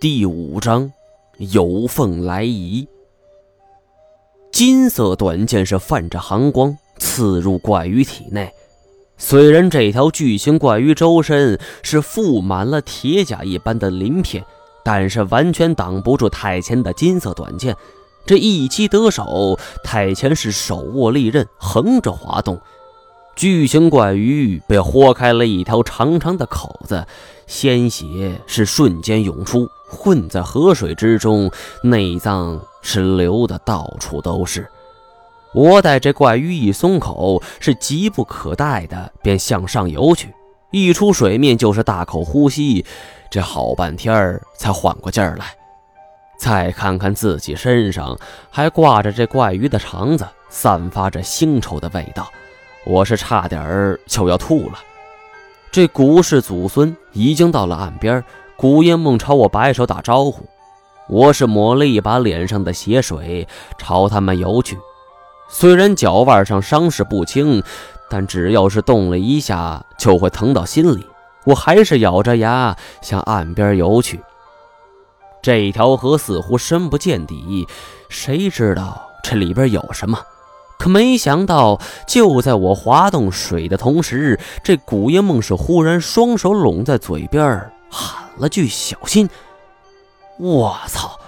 第五章有凤来仪。金色短剑是泛着寒光刺入怪鱼体内，虽然这条巨型怪鱼周身是覆满了铁甲一般的鳞片，但是完全挡不住太前的金色短剑。这一击得手，太前是手握利刃横着滑动，巨型怪鱼被豁开了一条长长的口子，鲜血是瞬间涌出，混在河水之中，内脏是流的到处都是。我带这怪鱼一松口，是急不可待的便向上游去，一出水面就是大口呼吸，这好半天才缓过劲儿来。再看看自己身上还挂着这怪鱼的肠子，散发着腥臭的味道，我是差点儿就要吐了。这古氏祖孙已经到了岸边，古烟梦朝我摆手打招呼，我是抹了一把脸上的血水朝他们游去。虽然脚腕上伤势不轻，但只要是动了一下就会疼到心里，我还是咬着牙向岸边游去。这条河似乎深不见底，谁知道这里边有什么。可没想到，就在我滑动水的同时，这古叶梦是忽然双手拢在嘴边喊了句小心。我操，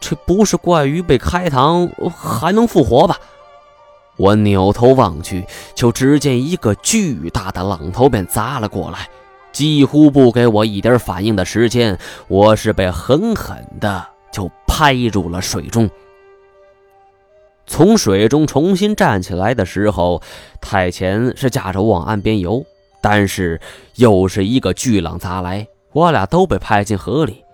这不是怪鱼被开膛还能复活吧？我扭头望去，就只见一个巨大的浪头便砸了过来，几乎不给我一点反应的时间，我是被狠狠的就拍入了水中。从水中重新站起来的时候，太前是架着往岸边游，但是又是一个巨浪砸来，我俩都被拍进河里。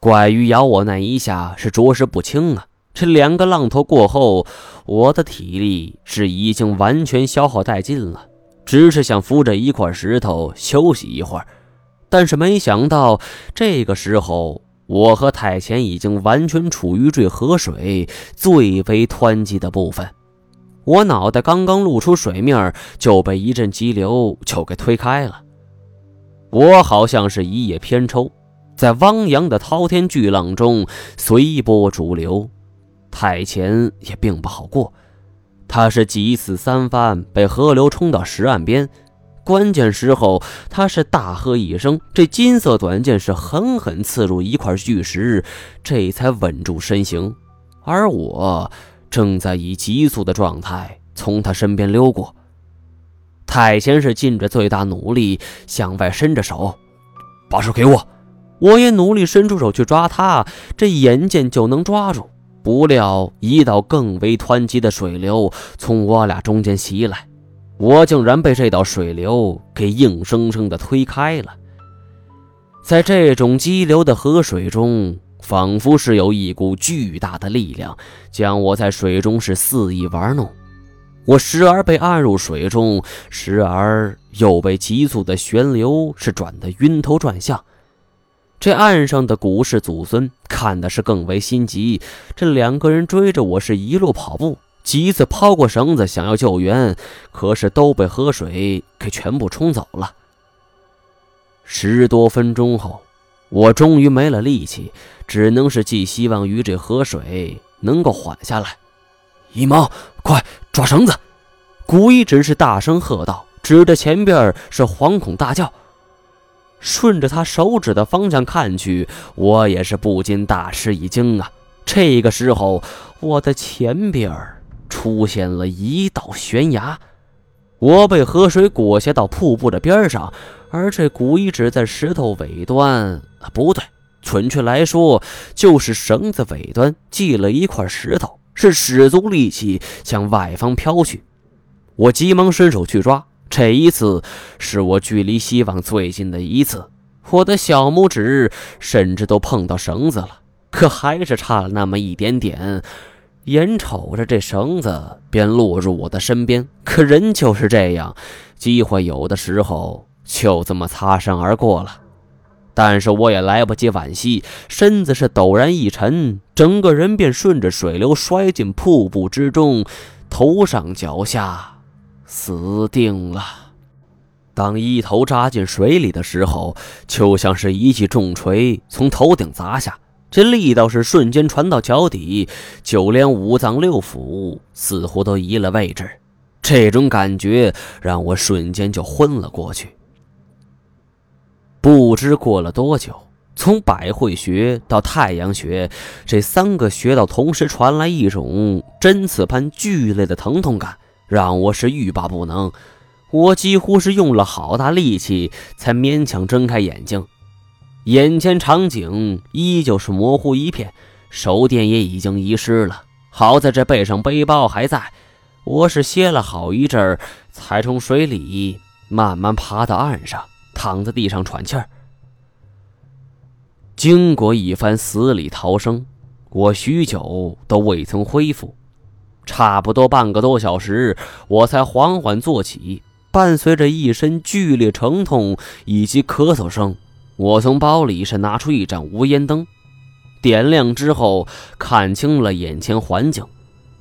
怪鱼咬我那一下是着实不轻啊，这两个浪头过后，我的体力是已经完全消耗殆尽了，只是想扶着一块石头休息一会儿。但是没想到这个时候，我和太前已经完全处于坠河水最为湍急的部分，我脑袋刚刚露出水面，就被一阵急流就给推开了。我好像是一叶扁舟，在汪洋的滔天巨浪中随波逐流。太前也并不好过，他是几次三番被河流冲到石岸边，关键时候他是大喝一声，这金色短剑是狠狠刺入一块巨石，这才稳住身形。而我正在以急速的状态从他身边溜过，太前是尽着最大努力向外伸着手，把手给我。我也努力伸出手去抓他，这眼见就能抓住，不料一道更为湍急的水流从我俩中间袭来，我竟然被这道水流给硬生生的推开了。在这种激流的河水中，仿佛是有一股巨大的力量将我在水中是肆意玩弄，我时而被按入水中，时而又被急速的旋流是转得晕头转向。这岸上的古氏祖孙看的是更为心急，这两个人追着我是一路跑步，几次抛过绳子想要救援，可是都被河水给全部冲走了。10多分钟后，我终于没了力气，只能是寄希望于这河水能够缓下来。一毛，快抓绳子！古一直是大声喝道，指着前边是惶恐大叫。顺着他手指的方向看去，我也是不禁大吃一惊啊！这个时候，我的前边出现了一道悬崖，我被河水裹挟到瀑布的边上，而这古一指在石头尾端，不对，准确来说就是绳子尾端系了一块石头，是使足力气向外方飘去。我急忙伸手去抓，这一次是我距离希望最近的一次，我的小拇指甚至都碰到绳子了，可还是差了那么一点点，眼瞅着这绳子便落入我的身边，可人就是这样，机会有的时候就这么擦身而过了。但是我也来不及惋惜，身子是陡然一沉，整个人便顺着水流摔进瀑布之中，头上脚下死定了。当一头扎进水里的时候，就像是一记重锤从头顶砸下，这力道是瞬间传到脚底，就连五脏六腑似乎都移了位置。这种感觉让我瞬间就昏了过去。不知过了多久，从百会穴到太阳穴，这三个穴道同时传来一种针刺般剧烈的疼痛感，让我是欲罢不能。我几乎是用了好大力气才勉强睁开眼睛，眼前场景依旧是模糊一片，手电也已经遗失了。好在这背上背包还在，我是歇了好一阵儿，才从水里慢慢爬到岸上，躺在地上喘气儿。经过一番死里逃生，我许久都未曾恢复，差不多半个多小时，我才缓缓坐起。伴随着一身剧烈疼痛以及咳嗽声，我从包里是拿出一盏无烟灯，点亮之后看清了眼前环境。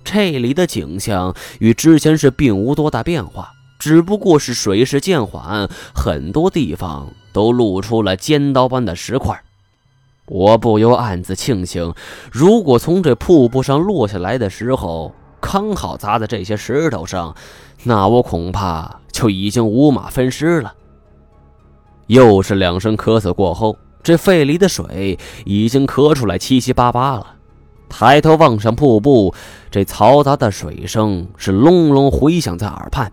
这里的景象与之前是并无多大变化，只不过是水势渐缓，很多地方都露出了尖刀般的石块。我不由暗自庆幸，如果从这瀑布上落下来的时候刚好砸在这些石头上，那我恐怕就已经五马分尸了。又是两声咳嗽过后，这肺里的水已经咳出来七七八八了。抬头望向瀑布，这嘈杂的水声是隆隆回响在耳畔。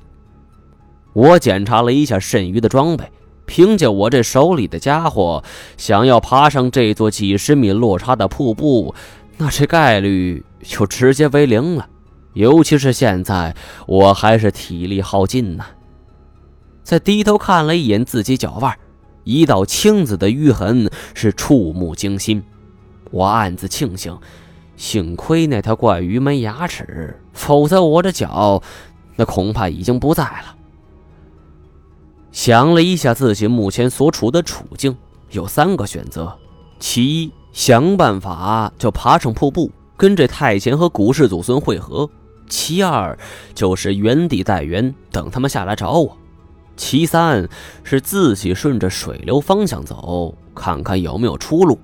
我检查了一下剩余的装备，凭借我这手里的家伙，想要爬上这座几十米落差的瀑布，那这概率就直接为零了。尤其是现在我还是体力耗尽呢。再低头看了一眼自己脚腕，一道青紫的淤痕是触目惊心。我暗自庆幸，幸亏那条怪鱼没牙齿，否则我的脚那恐怕已经不在了。想了一下自己目前所处的处境，有三个选择。其一，想办法就爬上瀑布，跟这太前和古氏祖孙会合；其二，就是原地待援，等他们下来找我；其三，是自己顺着水流方向走，看看有没有出路。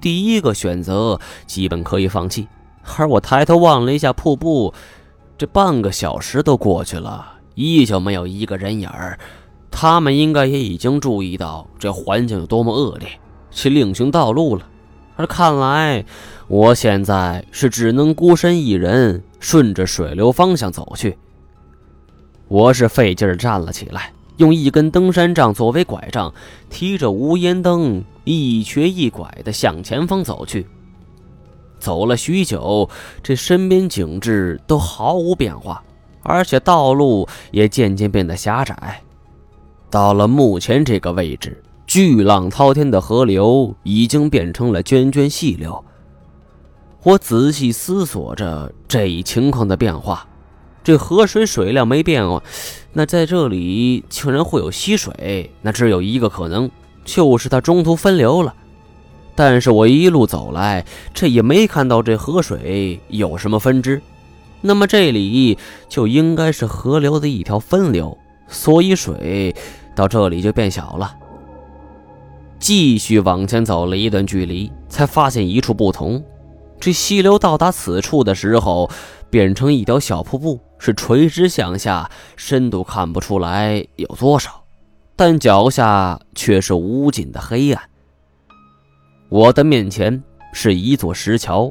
第一个选择基本可以放弃，而我抬头望了一下瀑布，这半个小时都过去了，依旧没有一个人影儿。他们应该也已经注意到这环境有多么恶劣，去另寻道路了。而看来我现在是只能孤身一人顺着水流方向走去。我是费劲站了起来，用一根登山杖作为拐杖，提着无烟灯一瘸一拐地向前方走去。走了许久，这身边景致都毫无变化，而且道路也渐渐变得狭窄。到了目前这个位置，巨浪滔天的河流已经变成了涓涓细流。我仔细思索着这一情况的变化，这河水水量没变化，那在这里竟然会有溪水，那只有一个可能，就是它中途分流了。但是我一路走来，这也没看到这河水有什么分支，那么这里就应该是河流的一条分流，所以水到这里就变小了。继续往前走了一段距离，才发现一处不同。这溪流到达此处的时候，变成一条小瀑布，是垂直向下，深度看不出来有多少，但脚下却是无尽的黑暗。我的面前是一座石桥，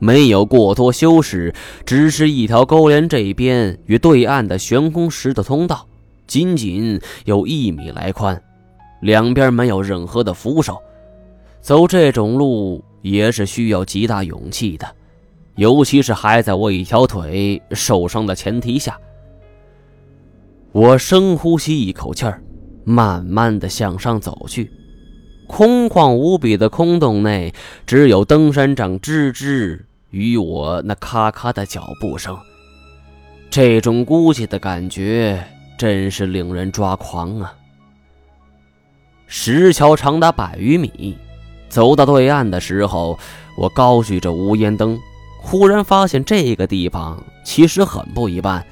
没有过多修饰，只是一条勾连这边与对岸的悬空石的通道，仅仅有1米来宽，两边没有任何的扶手。走这种路也是需要极大勇气的，尤其是还在我一条腿受伤的前提下。我深呼吸一口气儿，慢慢地向上走去。空旷无比的空洞内，只有登山杖吱吱与我那咔咔的脚步声。这种孤寂的感觉真是令人抓狂啊。石桥长达100余米，走到对岸的时候，我高举着无烟灯，忽然发现这个地方其实很不一般。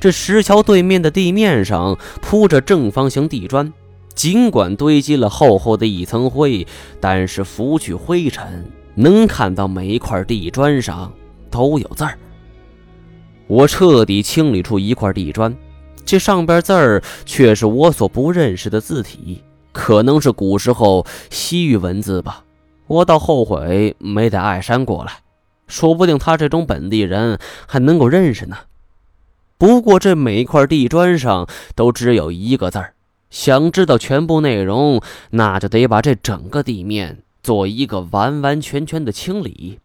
这石桥对面的地面上铺着正方形地砖，尽管堆积了厚厚的一层灰，但是拂去灰尘，能看到每一块地砖上都有字儿。我彻底清理出一块地砖，这上边字儿却是我所不认识的字体，可能是古时候西域文字吧。我倒后悔没带艾山过来，说不定他这种本地人还能够认识呢。不过这每一块地砖上都只有一个字儿，想知道全部内容，那就得把这整个地面做一个完完全全的清理。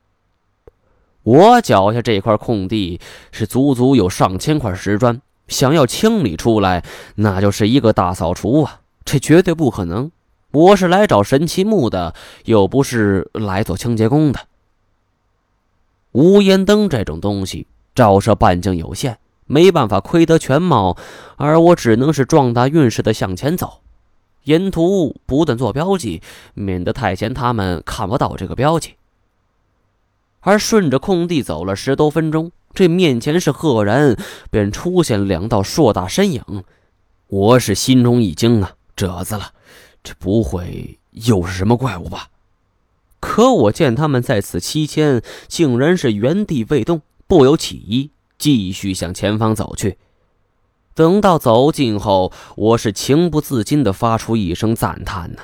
我脚下这块空地是足足有上千块石砖，想要清理出来，那就是一个大扫除啊，这绝对不可能。我是来找神奇墓的，又不是来做清洁工的。无烟灯这种东西照射半径有限，没办法窥得全貌，而我只能是撞大运似的向前走，沿途不断做标记，免得太闲他们看不到这个标记。而顺着空地走了10多分钟，这面前是赫然便出现2道硕大身影。我是心中一惊啊，褶子了，这不会又是什么怪物吧？可我见他们在此期间竟然是原地未动，不由起疑，继续向前方走去。等到走近后，我是情不自禁地发出一声赞叹呢。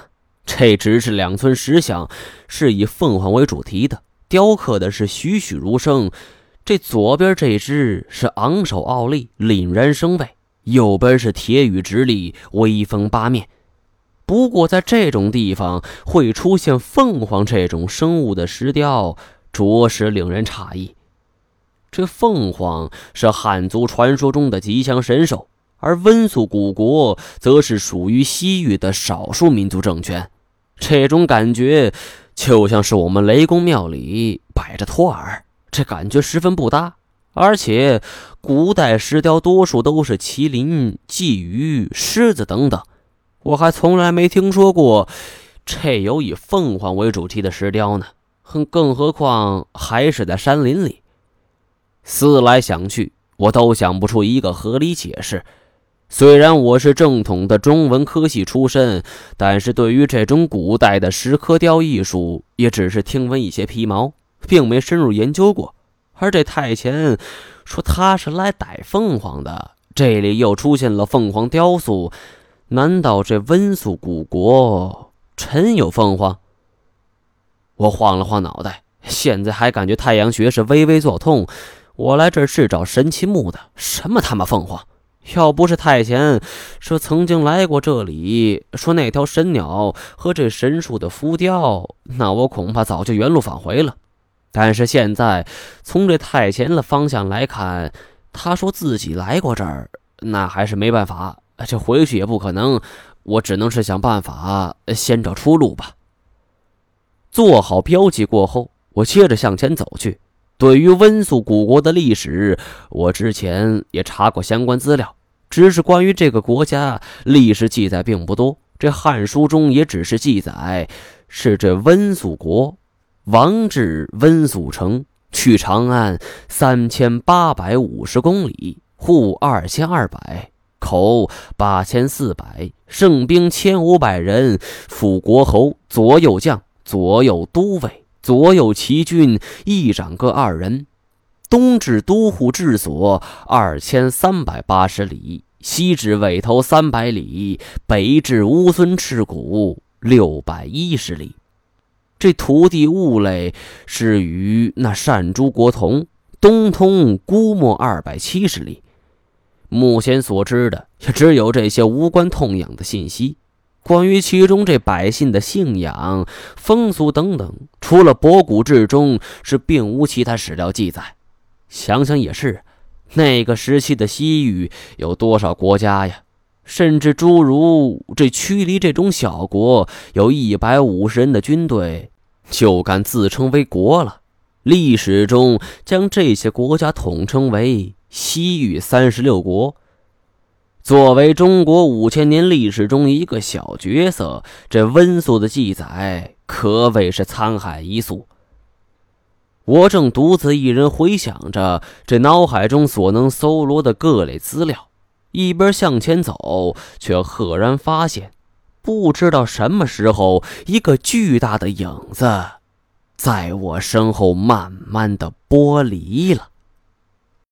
这只是2尊石像，是以凤凰为主题的，雕刻的是栩栩如生。这左边这只是昂首傲立，凛然生威，右边是铁羽直立，威风八面。不过在这种地方会出现凤凰这种生物的石雕，着实令人诧异。这凤凰是汉族传说中的吉祥神兽，而温宿古国则是属于西域的少数民族政权。这种感觉就像是我们雷公庙里摆着托尔，这感觉十分不搭。而且古代石雕多数都是麒麟、鲫鱼、狮子等等，我还从来没听说过这有以凤凰为主题的石雕呢，更何况还是在山林里。思来想去，我都想不出一个合理解释。虽然我是正统的中文科系出身，但是对于这种古代的石刻雕艺术也只是听闻一些皮毛，并没深入研究过。而这太前说他是来逮凤凰的，这里又出现了凤凰雕塑，难道这温宿古国真有凤凰？我晃了晃脑袋，现在还感觉太阳穴是微微作痛。我来这儿是找神奇墓的，什么他妈凤凰？要不是太闲说曾经来过这里，说那条神鸟和这神树的浮雕，那我恐怕早就原路返回了。但是现在从这太闲的方向来看，他说自己来过这儿，那还是没办法，这回去也不可能，我只能是想办法先找出路吧。做好标记过后，我接着向前走去。对于温宿古国的历史，我之前也查过相关资料，只是关于这个国家历史记载并不多，这《汉书》中也只是记载是这温宿国王至温宿城，去长安3850公里，户2200。口8400，盛兵1500人，辅国侯、左右将、左右都尉、左右骑军一长各2人。东至都护治所2380里，西至尾头300里，北至乌孙赤谷610里。这土地物类是与那善诸国同，东通估莫270里。目前所知的也只有这些无关痛痒的信息，关于其中这百姓的信仰、风俗等等，除了《博古志》中是并无其他史料记载。想想也是，那个时期的西域有多少国家呀？甚至诸如这曲黎这种小国，有150人的军队，就敢自称为国了。历史中将这些国家统称为西域36国。作为中国5000年历史中一个小角色，这温宿的记载可谓是沧海一粟。我正独自一人回想着这脑海中所能搜罗的各类资料，一边向前走，却赫然发现不知道什么时候，一个巨大的影子在我身后慢慢的剥离了。